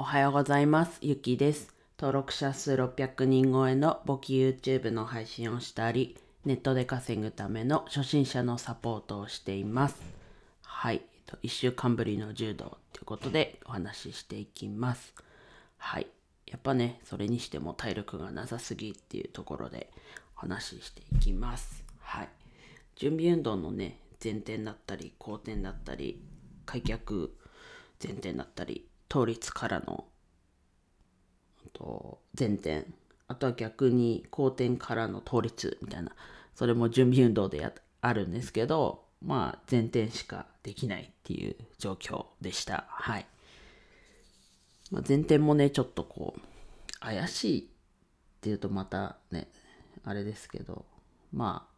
おはようございます。ゆきです。登録者数600人超えの簿記 YouTube の配信をしたり、ネットで稼ぐための初心者のサポートをしています。はい、1週間ぶりの柔道ということでお話ししていきます。はい、やっぱね、それにしても体力がなさすぎっていうところでお話ししていきます。はい、準備運動のね、前転だったり後転だったり開脚前転だったり倒立からの前転、あとは逆に後転からの倒立みたいな、それも準備運動であるんですけど、まあ前転しかできないっていう状況でした。はい、前転もね、ちょっと怪しいっていうとまたねあれですけど、まあ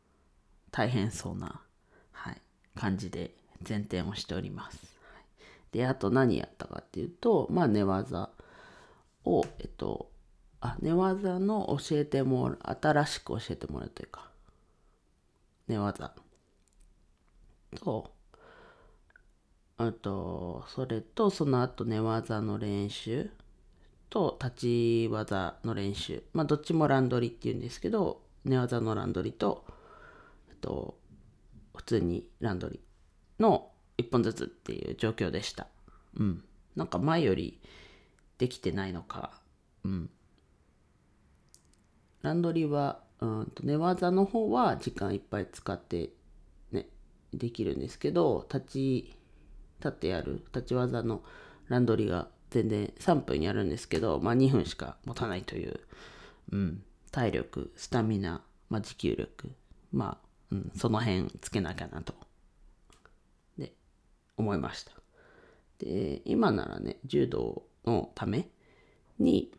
大変そうな感じで前転をしております。で、あと何やったかっていうと、まあ寝技を寝技の新しく教えてもらうというか、寝技と、あとそれとその後寝技の練習と立ち技の練習、まあどっちも乱取りっていうんですけど、寝技の乱取りと普通に乱取りの1本ずつっていう状況でした。うん。なんか前よりできてないのか。うん。乱取りは、寝技の方は時間いっぱい使ってね、できるんですけど、立ってやる、立ち技の乱取りが全然3分やるんですけど、まあ2分しか持たないという、うん。体力、スタミナ、まあ持久力、まあ、その辺つけなきゃなとで思いました。で、今ならね、柔道のために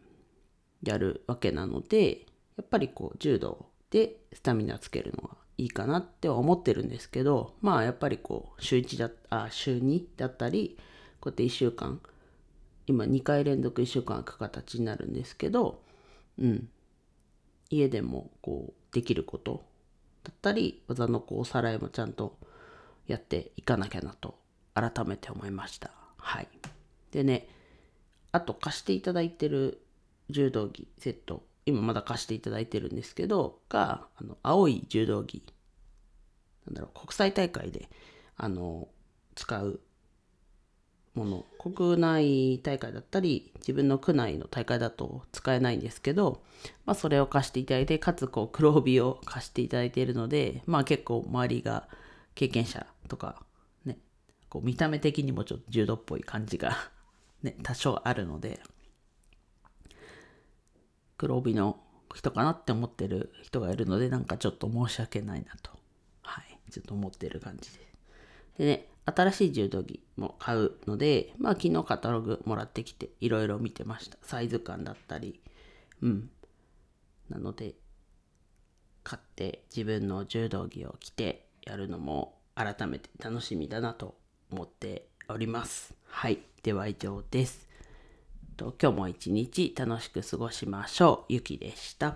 やるわけなので、やっぱり柔道でスタミナつけるのがいいかなっては思ってるんですけど、まあやっぱり週2だったり、こうやって1週間、今2回連続1週間空く形になるんですけど、うん、家でもできることだったり、技のおさらいもちゃんとやっていかなきゃなと改めて思いました。はい。でね、あと貸していただいてる柔道着セット、今まだ貸していただいてるんですけど、が青い柔道着、国際大会で使うもの、国内大会だったり自分の区内の大会だと使えないんですけど、まあ、それを貸していただいて、かつ黒帯を貸していただいているので、まあ結構周りが経験者とかね、見た目的にもちょっと柔道っぽい感じがね多少あるので、黒帯の人かなって思ってる人がいるので、なんかちょっと申し訳ないなと、はい、ちょっと思ってる感じです。でね、新しい柔道着も買うので、まあ昨日カタログもらってきていろいろ見てました。サイズ感だったり、うん。なので、買って自分の柔道着を着てやるのも改めて楽しみだなと思っております。はい。では以上です。今日も一日楽しく過ごしましょう。ゆきでした。